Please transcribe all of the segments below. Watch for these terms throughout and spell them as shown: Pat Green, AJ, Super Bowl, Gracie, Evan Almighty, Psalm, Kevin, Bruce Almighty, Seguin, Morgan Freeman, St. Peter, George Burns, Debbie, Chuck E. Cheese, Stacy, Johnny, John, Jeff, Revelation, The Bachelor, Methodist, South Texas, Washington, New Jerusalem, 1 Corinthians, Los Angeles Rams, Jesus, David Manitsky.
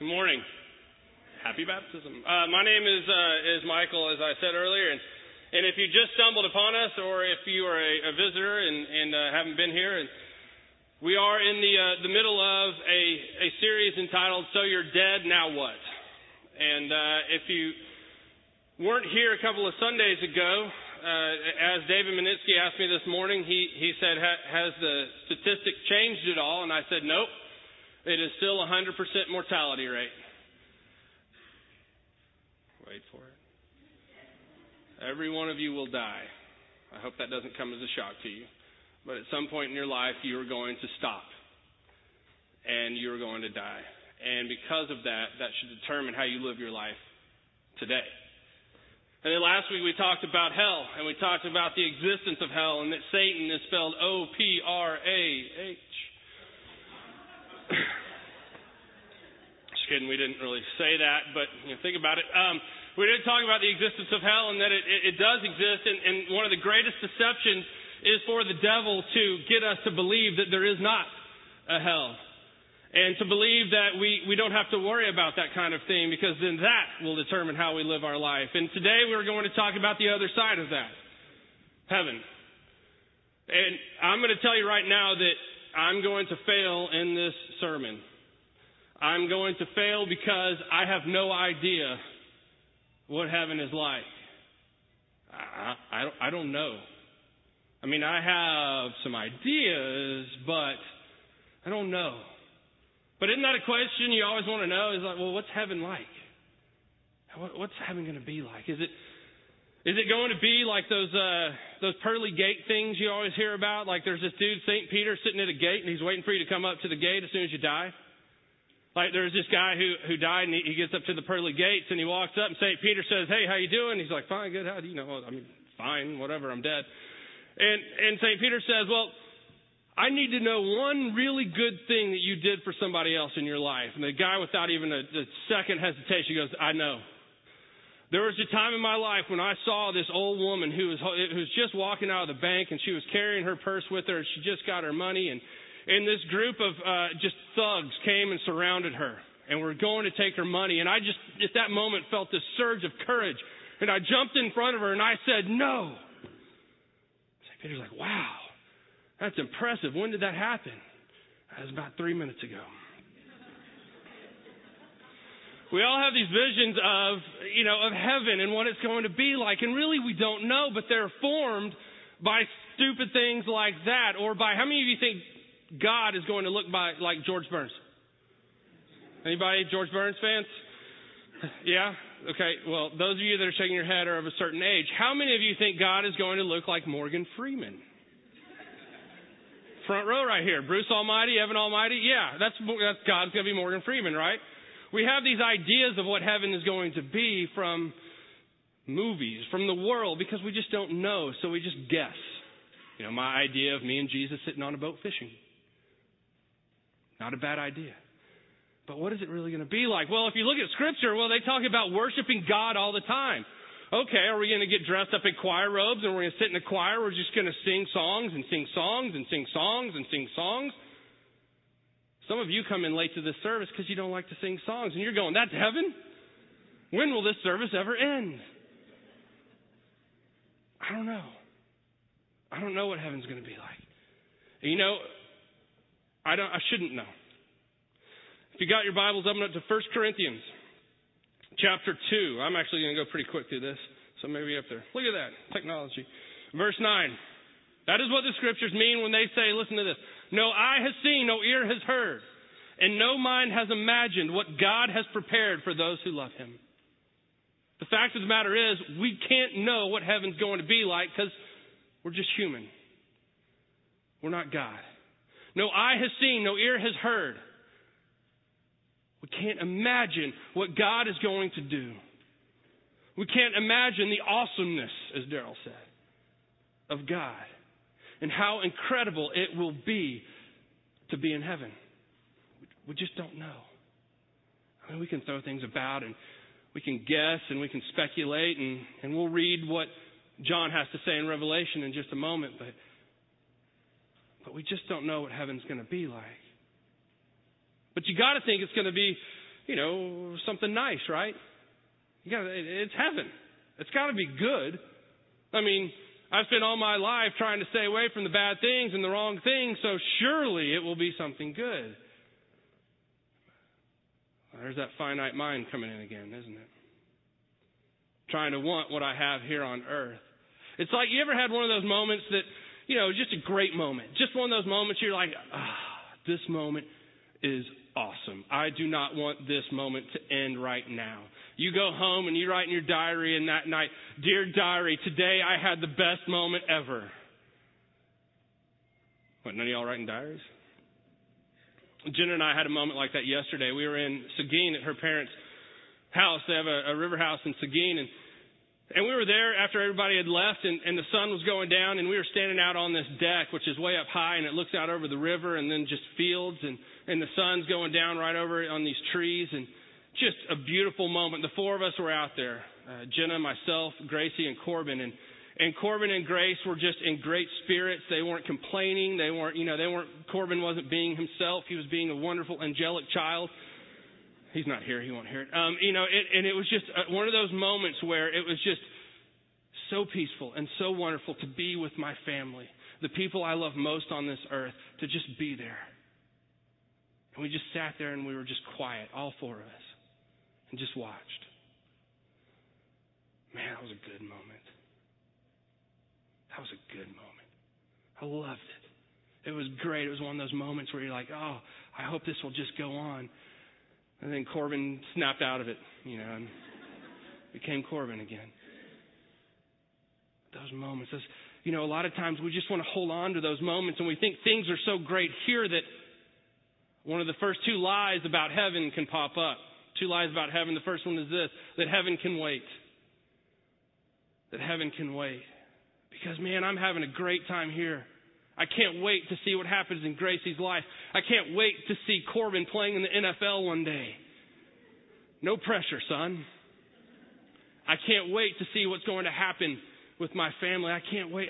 Good morning. Happy baptism. My name is Michael, as I said earlier, and if you just stumbled upon us, or if you are a visitor and haven't been here, and we are in the middle of a series entitled "So You're Dead, Now What?" And if you weren't here a couple of Sundays ago, as David Manitsky asked me this morning, he said, "Has the statistic changed at all?" And I said, "Nope, it is still 100% mortality rate." Wait for it. Every one of you will die. I hope that doesn't come as a shock to you. But at some point in your life, you are going to stop. And you are going to die. And because of that, that should determine how you live your life today. And then last week we talked about hell. And we talked about the existence of hell. And that Satan is spelled O-P-R-A-H. Just kidding, we didn't really say that. But you know, think about it. We did talk about the existence of hell and that it does exist. And one of the greatest deceptions is for the devil to get us to believe that there is not a hell. And to believe that we don't have to worry about that kind of thing, because then that will determine how we live our life. And today we're going to talk about the other side of that, heaven. And I'm going to tell you right now that I'm going to fail in this sermon. I'm going to fail because I have no idea what heaven is like. I don't know. I mean, I have some ideas, but I don't know. But isn't that a question you always want to know? Is like, well, what's heaven like? What's heaven going to be like? Is it going to be like those pearly gate things you always hear about? Like there's this dude, St. Peter, sitting at a gate, and he's waiting for you to come up to the gate as soon as you die. Like there's this guy who died, and he gets up to the pearly gates, and he walks up, and St. Peter says, "Hey, how you doing?" He's like, "Fine, good. How do you know?" I mean, fine, whatever, I'm dead. And St. Peter says, "Well, I need to know one really good thing that you did for somebody else in your life." And the guy, without even a second hesitation, goes, "I know. There was a time in my life when I saw this old woman who was just walking out of the bank, and she was carrying her purse with her, and she just got her money. And this group of just thugs came and surrounded her and were going to take her money. And I just, at that moment, felt this surge of courage. And I jumped in front of her, and I said, 'No.'" Peter's like, "Wow, that's impressive. When did that happen?" "That was about 3 minutes ago." We all have these visions of heaven and what it's going to be like. And really, we don't know, but they're formed by stupid things like that. Or by, how many of you think God is going to look like George Burns? Anybody George Burns fans? Yeah? Okay, well, those of you that are shaking your head are of a certain age. How many of you think God is going to look like Morgan Freeman? Front row right here. Bruce Almighty, Evan Almighty. Yeah, that's God's going to be Morgan Freeman, right? We have these ideas of what heaven is going to be from movies, from the world, because we just don't know, so we just guess. You know, my idea of me and Jesus sitting on a boat fishing. Not a bad idea. But what is it really going to be like? Well, if you look at Scripture, well, they talk about worshiping God all the time. Okay, are we going to get dressed up in choir robes and we're going to sit in the choir? We're just going to sing songs and sing songs and sing songs and sing songs. Some of you come in late to this service because you don't like to sing songs. And you're going, "That's heaven? When will this service ever end?" I don't know. I don't know what heaven's going to be like. You know, I shouldn't know. If you got your Bibles, open up to 1 Corinthians chapter 2. I'm actually going to go pretty quick through this, so maybe up there. Look at that, technology. Verse 9. That is what the Scriptures mean when they say, listen to this, "No eye has seen, no ear has heard, and no mind has imagined what God has prepared for those who love Him." The fact of the matter is, we can't know what heaven's going to be like because we're just human. We're not God. No eye has seen, no ear has heard. We can't imagine what God is going to do. We can't imagine the awesomeness, as Daryl said, of God and how incredible it will be to be in heaven. We just don't know. I mean, we can throw things about and we can guess and we can speculate, and we'll read what John has to say in Revelation in just a moment, but we just don't know what heaven's going to be like. But you got to think it's going to be you know, something nice, right? You gotta, it's heaven. It's got to be good. I mean, I've spent all my life trying to stay away from the bad things and the wrong things, so surely it will be something good. There's that finite mind coming in again, isn't it? Trying to want what I have here on earth. It's like, you ever had one of those moments that, you know, just a great moment. Just one of those moments you're like, this moment is awesome. I do not want this moment to end right now. You go home and you write in your diary and that night, "Dear diary, today I had the best moment ever." What, none of y'all writing diaries? Jenna and I had a moment like that yesterday. We were in Seguin at her parents' house. They have a river house in Seguin. And we were there after everybody had left, and the sun was going down, and we were standing out on this deck, which is way up high, and it looks out over the river and then just fields, and the sun's going down right over on these trees, and just a beautiful moment. The four of us were out there, Jenna, myself, Gracie, and Corbin. And Corbin and Grace were just in great spirits. They weren't complaining. Corbin wasn't being himself. He was being a wonderful, angelic child. He's not here. He won't hear it. And it was just one of those moments where it was just so peaceful and so wonderful to be with my family, the people I love most on this earth, to just be there. And we just sat there and we were just quiet, all four of us, and just watched. Man, that was a good moment. That was a good moment. I loved it. It was great. It was one of those moments where you're like, oh, I hope this will just go on. And then Corbin snapped out of it, you know, and became Corbin again. Those moments. You know, a lot of times we just want to hold on to those moments, and we think things are so great here that one of the first two lies about heaven can pop up. Two lies about heaven. The first one is this, that heaven can wait. That heaven can wait. Because, man, I'm having a great time here. I can't wait to see what happens in Gracie's life. I can't wait to see Corbin playing in the NFL one day. No pressure, son. I can't wait to see what's going to happen with my family. I can't wait.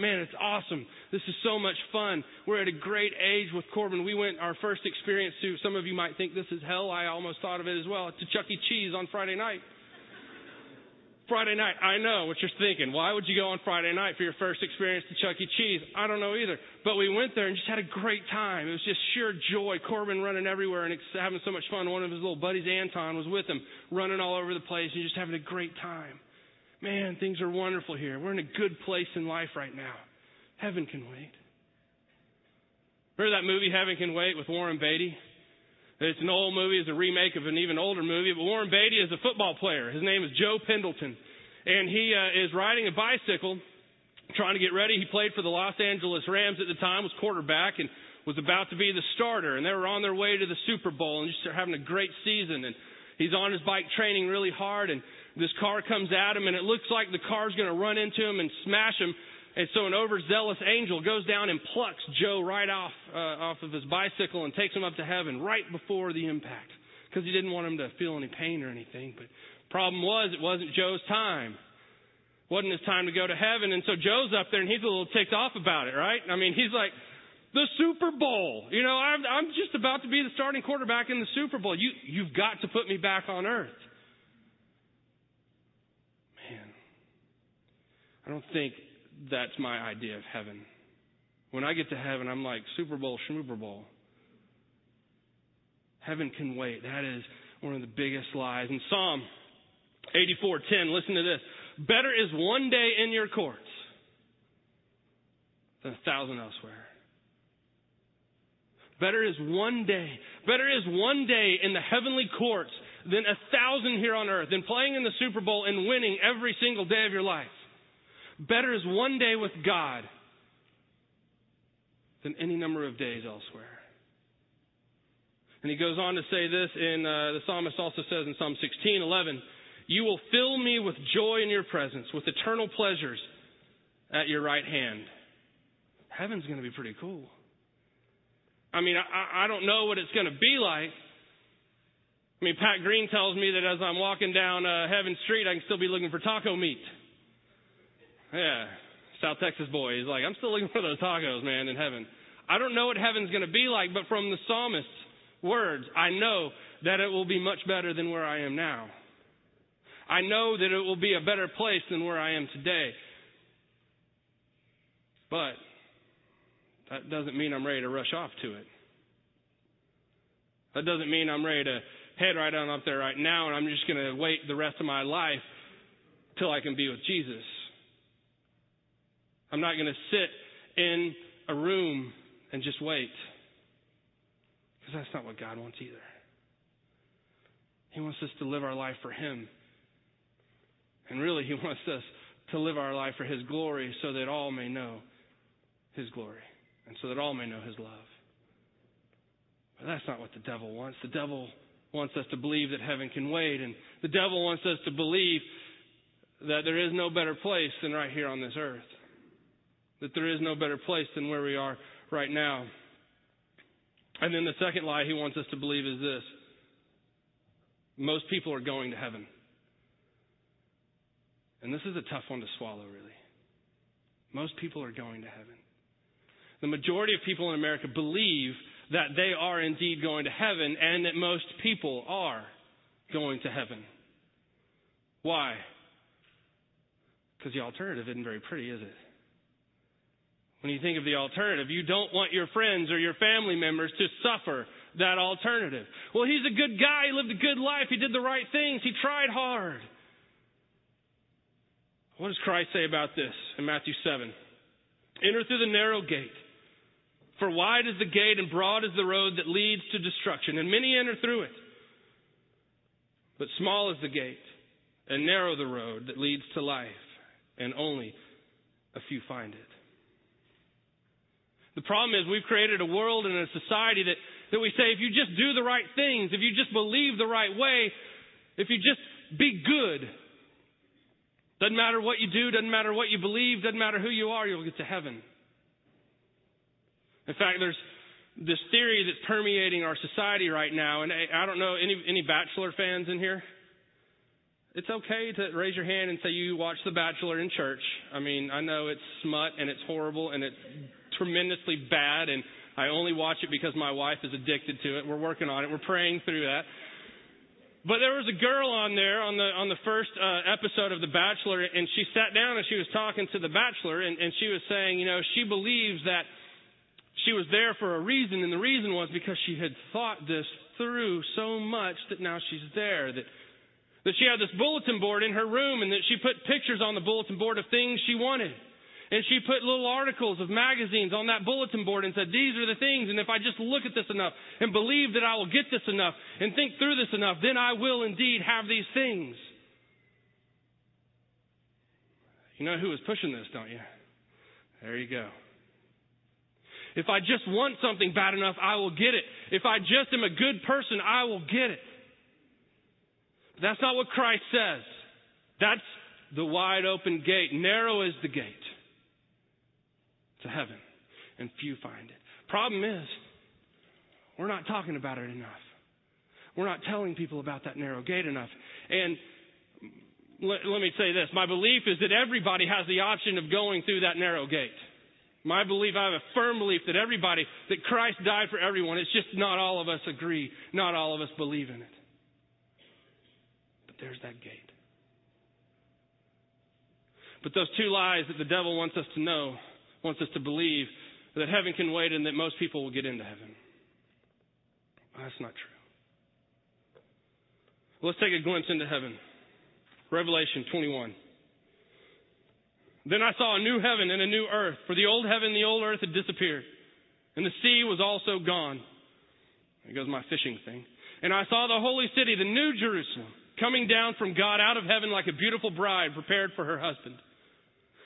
Man, it's awesome. This is so much fun. We're at a great age with Corbin. We went our first experience to, some of you might think this is hell. I almost thought of it as well, to Chuck E. Cheese on Friday night. Friday night, I know what you're thinking. Why would you go on Friday night for your first experience to Chuck E. Cheese? I don't know either. But we went there and just had a great time. It was just sheer joy. Corbin running everywhere and having so much fun. One of his little buddies, Anton, was with him, running all over the place and just having a great time. Man, things are wonderful here. We're in a good place in life right now. Heaven can wait. Remember that movie, Heaven Can Wait, with Warren Beatty? It's an old movie. It's a remake of an even older movie. But Warren Beatty is a football player. His name is Joe Pendleton. And he is riding a bicycle, trying to get ready. He played for the Los Angeles Rams at the time, was quarterback, and was about to be the starter. And they were on their way to the Super Bowl, and just they're having a great season. And he's on his bike training really hard, and this car comes at him, and it looks like the car's going to run into him and smash him. And so an overzealous angel goes down and plucks Joe right off of his bicycle and takes him up to heaven right before the impact, because he didn't want him to feel any pain or anything. But problem was, it wasn't Joe's time. It wasn't his time to go to heaven. And so Joe's up there, and he's a little ticked off about it, right? I mean, he's like, the Super Bowl. You know, I'm just about to be the starting quarterback in the Super Bowl. You've got to put me back on earth. Man, I don't think that's my idea of heaven. When I get to heaven, I'm like, Super Bowl, Schmooper Bowl. Heaven can wait. That is one of the biggest lies. In Psalm 84:10, listen to this. Better is one day in your courts than 1,000 elsewhere. Better is one day. Better is one day in the heavenly courts than 1,000 here on earth, than playing in the Super Bowl and winning every single day of your life. Better is one day with God than any number of days elsewhere. And he goes on to say this, in the psalmist also says in Psalm 16:11, you will fill me with joy in your presence, with eternal pleasures at your right hand. Heaven's going to be pretty cool. I mean, I don't know what it's going to be like. I mean, Pat Green tells me that as I'm walking down Heaven Street, I can still be looking for taco meat. Yeah, South Texas boy. He's like, I'm still looking for those tacos, man, in heaven. I don't know what heaven's going to be like, but from the psalmist, words, I know that it will be much better than where I am now. I know that it will be a better place than where I am today. But that doesn't mean I'm ready to rush off to it. That doesn't mean I'm ready to head right on up there right now and I'm just going to wait the rest of my life till I can be with Jesus. I'm not going to sit in a room and just wait. Because that's not what God wants either. He wants us to live our life for Him. And really, He wants us to live our life for His glory so that all may know His glory and so that all may know His love. But that's not what the devil wants. The devil wants us to believe that heaven can wait, and the devil wants us to believe that there is no better place than right here on this earth, that there is no better place than where we are right now. And then the second lie he wants us to believe is this: most people are going to heaven. And this is a tough one to swallow, really. Most people are going to heaven. The majority of people in America believe that they are indeed going to heaven and that most people are going to heaven. Why? Because the alternative isn't very pretty, is it? When you think of the alternative, you don't want your friends or your family members to suffer that alternative. Well, he's a good guy. He lived a good life. He did the right things. He tried hard. What does Christ say about this in Matthew 7? Enter through the narrow gate. For wide is the gate and broad is the road that leads to destruction, and many enter through it. But small is the gate and narrow the road that leads to life, and only a few find it. The problem is we've created a world and a society that we say, if you just do the right things, if you just believe the right way, if you just be good, doesn't matter what you do, doesn't matter what you believe, doesn't matter who you are, you'll get to heaven. In fact, there's this theory that's permeating our society right now, and I don't know, any Bachelor fans in here? It's okay to raise your hand and say you watch The Bachelor in church. I mean, I know it's smut and it's horrible and it's tremendously bad, and I only watch it because my wife is addicted to it. We're working on it. We're praying through that. But there was a girl on there on the first episode of The Bachelor, and she sat down and she was talking to The Bachelor, and she was saying, you know, she believes that she was there for a reason, and the reason was because she had thought this through so much that now she's there, that she had this bulletin board in her room, and that she put pictures on the bulletin board of things she wanted. And she put little articles of magazines on that bulletin board and said, these are the things, and if I just look at this enough and believe that I will get this enough and think through this enough, then I will indeed have these things. You know who was pushing this, don't you? There you go. If I just want something bad enough, I will get it. If I just am a good person, I will get it. But that's not what Christ says. That's the wide open gate. Narrow is the gate to heaven, and few find it. Problem is, we're not talking about it enough. We're not telling people about that narrow gate enough. And let me say this. My belief is that everybody has the option of going through that narrow gate. My belief, I have a firm belief that everybody, that Christ died for everyone. It's just not all of us agree. Not all of us believe in it. But there's that gate. But those two lies that the devil wants us to know, wants us to believe, that heaven can wait and that most people will get into heaven. That's not true. Let's take a glimpse into heaven. Revelation 21. Then I saw a new heaven and a new earth, for the old heaven and the old earth had disappeared, and the sea was also gone. There goes my fishing thing. And I saw the holy city, the new Jerusalem, coming down from God out of heaven like a beautiful bride prepared for her husband.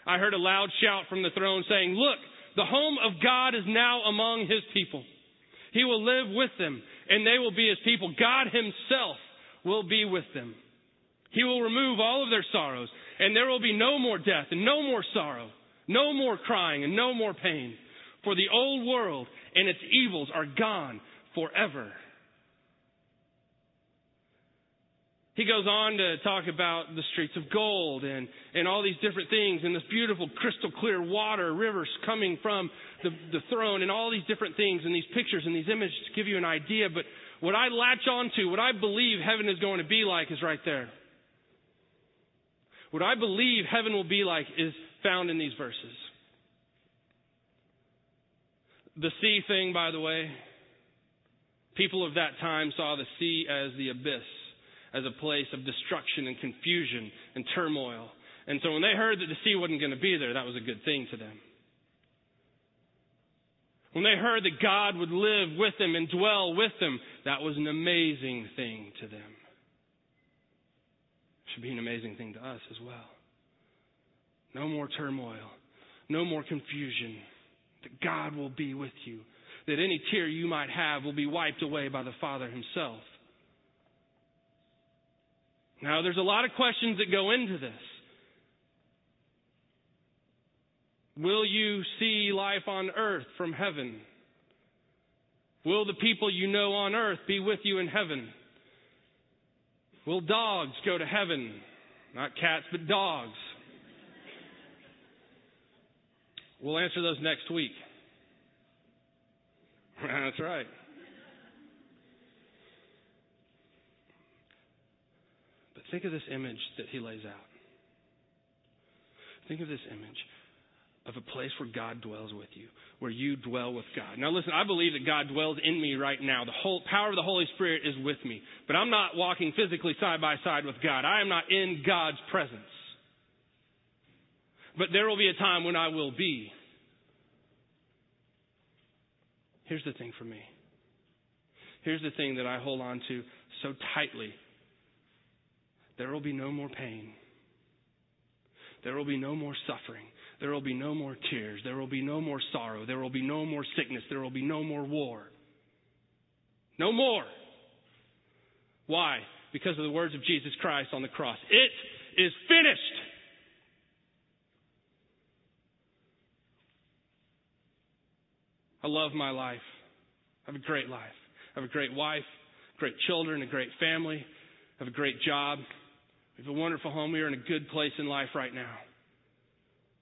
I heard a loud shout from the throne saying, "Look, the home of God is now among His people. He will live with them, and they will be His people. God Himself will be with them. He will remove all of their sorrows, and there will be no more death, and no more sorrow, no more crying, and no more pain. For the old world and its evils are gone forever." He goes on to talk about the streets of gold and all these different things and this beautiful crystal clear water, rivers coming from the throne and all these different things and these pictures and these images to give you an idea. But what I latch onto, what I believe heaven is going to be like is right there. What I believe heaven will be like is found in these verses. The sea thing, by the way, people of that time saw the sea as the abyss, as a place of destruction and confusion and turmoil. And so when they heard that the sea wasn't going to be there, that was a good thing to them. When they heard that God would live with them and dwell with them, that was an amazing thing to them. It should be an amazing thing to us as well. No more turmoil. No more confusion. That God will be with you. That any tear you might have will be wiped away by the Father himself. Now, there's a lot of questions that go into this. Will you see life on earth from heaven? Will the people you know on earth be with you in heaven? Will dogs go to heaven? Not cats, but dogs. We'll answer those next week. That's right. But think of this image that he lays out. Think of this image of a place where God dwells with you, where you dwell with God. Now listen, I believe that God dwells in me right now. The whole power of the Holy Spirit is with me. But I'm not walking physically side by side with God. I am not in God's presence. But there will be a time when I will be. Here's the thing for me. Here's the thing that I hold on to so tightly. There will be no more pain. There will be no more suffering. There will be no more tears. There will be no more sorrow. There will be no more sickness. There will be no more war. No more. Why? Because of the words of Jesus Christ on the cross. It is finished. I love my life. I have a great life. I have a great wife, great children, a great family. I have a great job. We have a wonderful home. We are in a good place in life right now.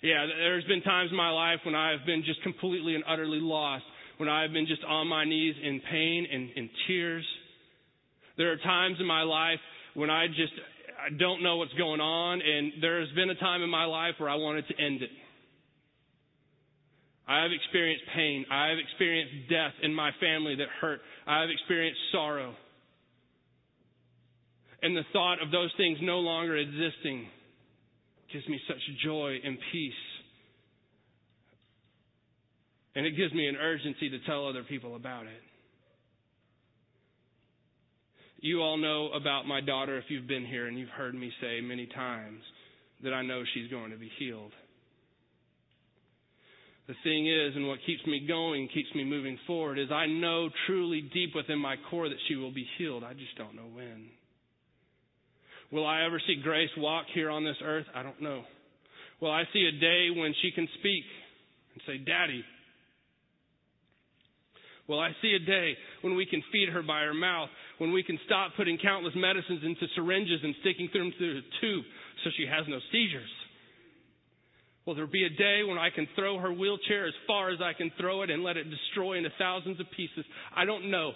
Yeah, there's been times in my life when I've been just completely and utterly lost, when I've been just on my knees in pain and in tears. There are times in my life when I don't know what's going on, and there's been a time in my life where I wanted to end it. I have experienced pain. I have experienced death in my family that hurt. I have experienced sorrow. And the thought of those things no longer existing gives me such joy and peace. And it gives me an urgency to tell other people about it. You all know about my daughter if you've been here, and you've heard me say many times that I know she's going to be healed. The thing is, and what keeps me going, keeps me moving forward, is I know truly deep within my core that she will be healed. I just don't know when. Will I ever see Grace walk here on this earth? I don't know. Will I see a day when she can speak and say, Daddy? Will I see a day when we can feed her by her mouth, when we can stop putting countless medicines into syringes and sticking them through the tube so she has no seizures? Will there be a day when I can throw her wheelchair as far as I can throw it and let it destroy into thousands of pieces? I don't know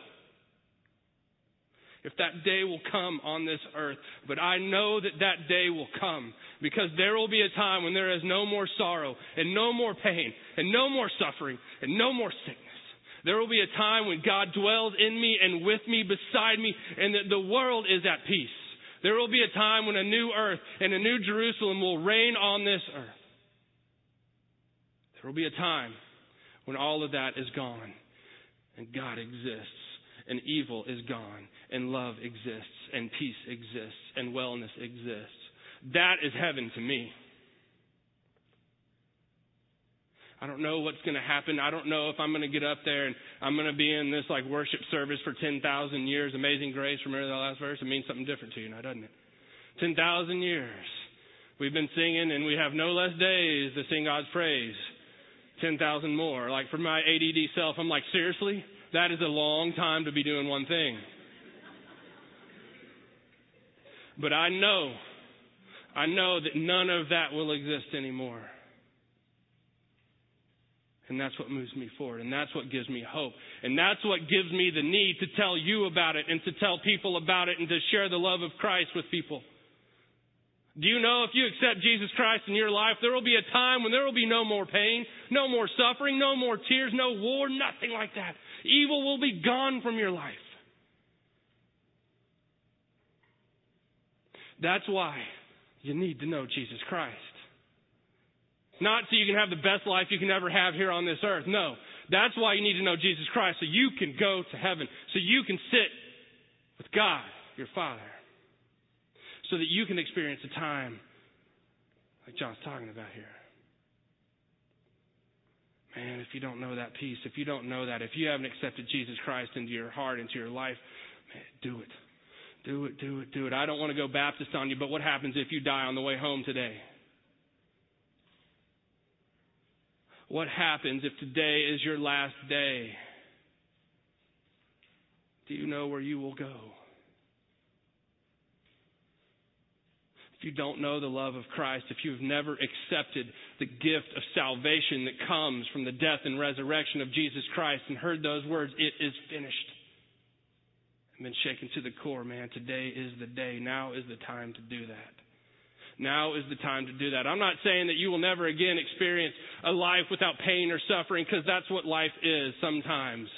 if that day will come on this earth, but I know that that day will come, because there will be a time when there is no more sorrow and no more pain and no more suffering and no more sickness. There will be a time when God dwells in me and with me, beside me, and that the world is at peace. There will be a time when a new earth and a new Jerusalem will reign on this earth. There will be a time when all of that is gone and God exists and evil is gone and love exists and peace exists and wellness exists. That is heaven to me. I don't know what's going to happen. I don't know if I'm going to get up there and I'm going to be in this like worship service for 10,000 years. Amazing grace. Remember that last verse? It means something different to you now, doesn't it? 10,000 years. We've been singing, and we have no less days to sing God's praise. 10,000 more. Like, for my ADD self, I'm like, seriously? That is a long time to be doing one thing. But I know that none of that will exist anymore. And that's what moves me forward. And that's what gives me hope. And that's what gives me the need to tell you about it and to tell people about it and to share the love of Christ with people. Do you know if you accept Jesus Christ in your life, there will be a time when there will be no more pain, no more suffering, no more tears, no war, nothing like that. Evil will be gone from your life. That's why you need to know Jesus Christ. Not so you can have the best life you can ever have here on this earth. No, that's why you need to know Jesus Christ, so you can go to heaven, so you can sit with God, your Father, so that you can experience a time like John's talking about here. Man, if you don't know that peace, if you don't know that, if you haven't accepted Jesus Christ into your heart, into your life, man, do it. Do it, do it, do it. I don't want to go Baptist on you, but what happens if you die on the way home today? What happens if today is your last day? Do you know where you will go? If you don't know the love of Christ, if you've never accepted the gift of salvation that comes from the death and resurrection of Jesus Christ and heard those words, "It is finished," and been shaken to the core, man, today is the day. Now is the time to do that. Now is the time to do that. I'm not saying that you will never again experience a life without pain or suffering, because that's what life is sometimes.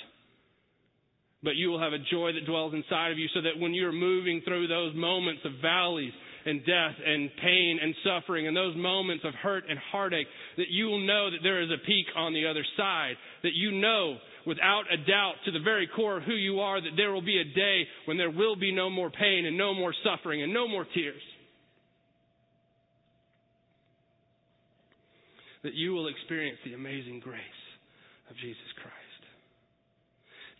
But you will have a joy that dwells inside of you, so that when you're moving through those moments of valleys and death and pain and suffering and those moments of hurt and heartache, that you will know that there is a peak on the other side, that you know without a doubt to the very core of who you are that there will be a day when there will be no more pain and no more suffering and no more tears. That you will experience the amazing grace of Jesus Christ.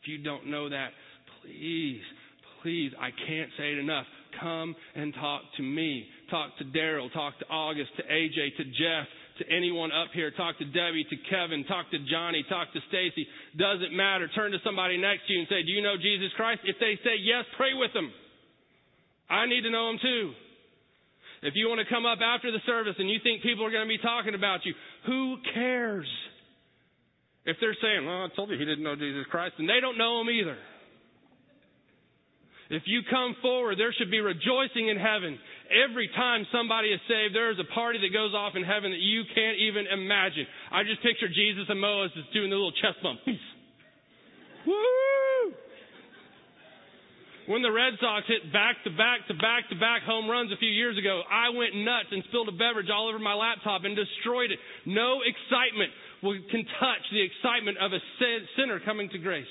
If you don't know that, please, please, I can't say it enough. Come and talk to me. Talk to Daryl. Talk to August, to AJ, to Jeff, to anyone up here. Talk to Debbie, to Kevin. Talk to Johnny. Talk to Stacy. Doesn't matter. Turn to somebody next to you and say, "Do you know Jesus Christ?" If they say yes, pray with them. I need to know him too. If you want to come up after the service and you think people are going to be talking about you, who cares? If they're saying, "Well, I told you he didn't know Jesus Christ," and they don't know him either. If you come forward, there should be rejoicing in heaven. Every time somebody is saved, there is a party that goes off in heaven that you can't even imagine. I just picture Jesus and Moses just doing the little chest bump. Woo! When the Red Sox hit back-to-back home runs a few years ago, I went nuts and spilled a beverage all over my laptop and destroyed it. No excitement can touch the excitement of a sinner coming to grace.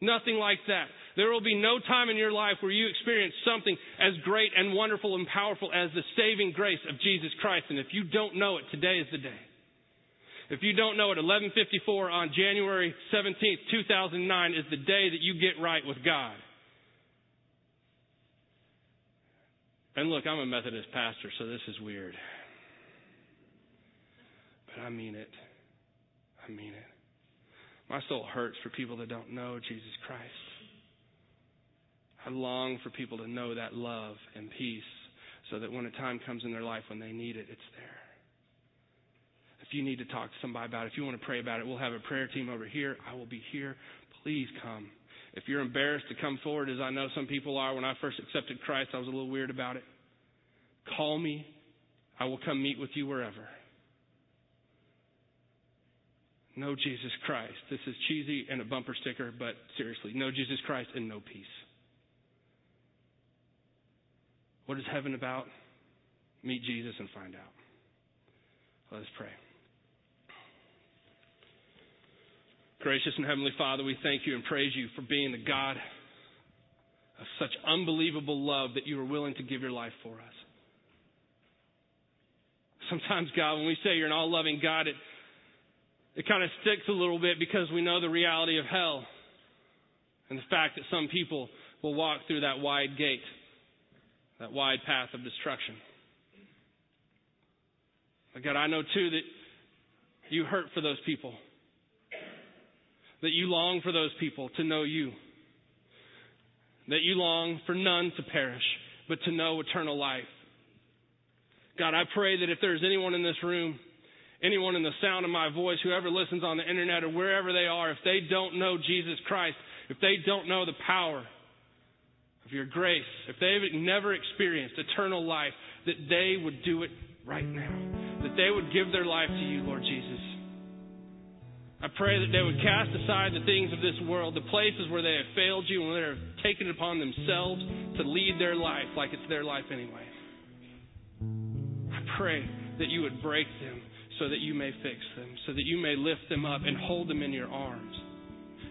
Nothing like that. There will be no time in your life where you experience something as great and wonderful and powerful as the saving grace of Jesus Christ. And if you don't know it, today is the day. If you don't know it, 11:54 on January 17th, 2009 is the day that you get right with God. And look, I'm a Methodist pastor, so this is weird. But I mean it. I mean it. My soul hurts for people that don't know Jesus Christ. I long for people to know that love and peace so that when a time comes in their life when they need it, it's there. If you need to talk to somebody about it, if you want to pray about it, we'll have a prayer team over here. I will be here. Please come. If you're embarrassed to come forward, as I know some people are, when I first accepted Christ, I was a little weird about it. Call me. I will come meet with you wherever. Know Jesus Christ. This is cheesy and a bumper sticker, but seriously, know Jesus Christ and know peace. What is heaven about? Meet Jesus and find out. Let us pray. Gracious and Heavenly Father, we thank you and praise you for being the God of such unbelievable love that you are willing to give your life for us. Sometimes, God, when we say you're an all-loving God, it kind of sticks a little bit because we know the reality of hell and the fact that some people will walk through that wide gate, that wide path of destruction. But God, I know too that you hurt for those people, that you long for those people to know you, that you long for none to perish, but to know eternal life. God, I pray that if there's anyone in this room anyone in the sound of my voice, whoever listens on the internet or wherever they are, if they don't know Jesus Christ, if they don't know the power of your grace, if they've never experienced eternal life, that they would do it right now, that they would give their life to you, Lord Jesus. I pray that they would cast aside the things of this world, the places where they have failed you and where they have taken it upon themselves to lead their life like it's their life anyway. I pray that you would break them so that you may fix them, so that you may lift them up and hold them in your arms.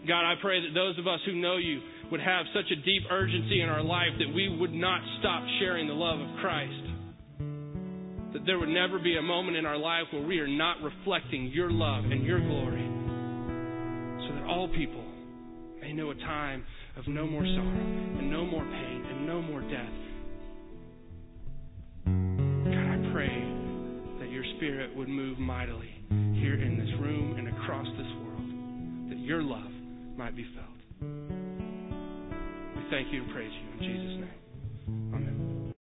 God, I pray that those of us who know you would have such a deep urgency in our life that we would not stop sharing the love of Christ, that there would never be a moment in our life where we are not reflecting your love and your glory, so that all people may know a time of no more sorrow and no more pain and no more death. Spirit would move mightily here in this room and across this world, that your love might be felt. We thank you and praise you in Jesus' name.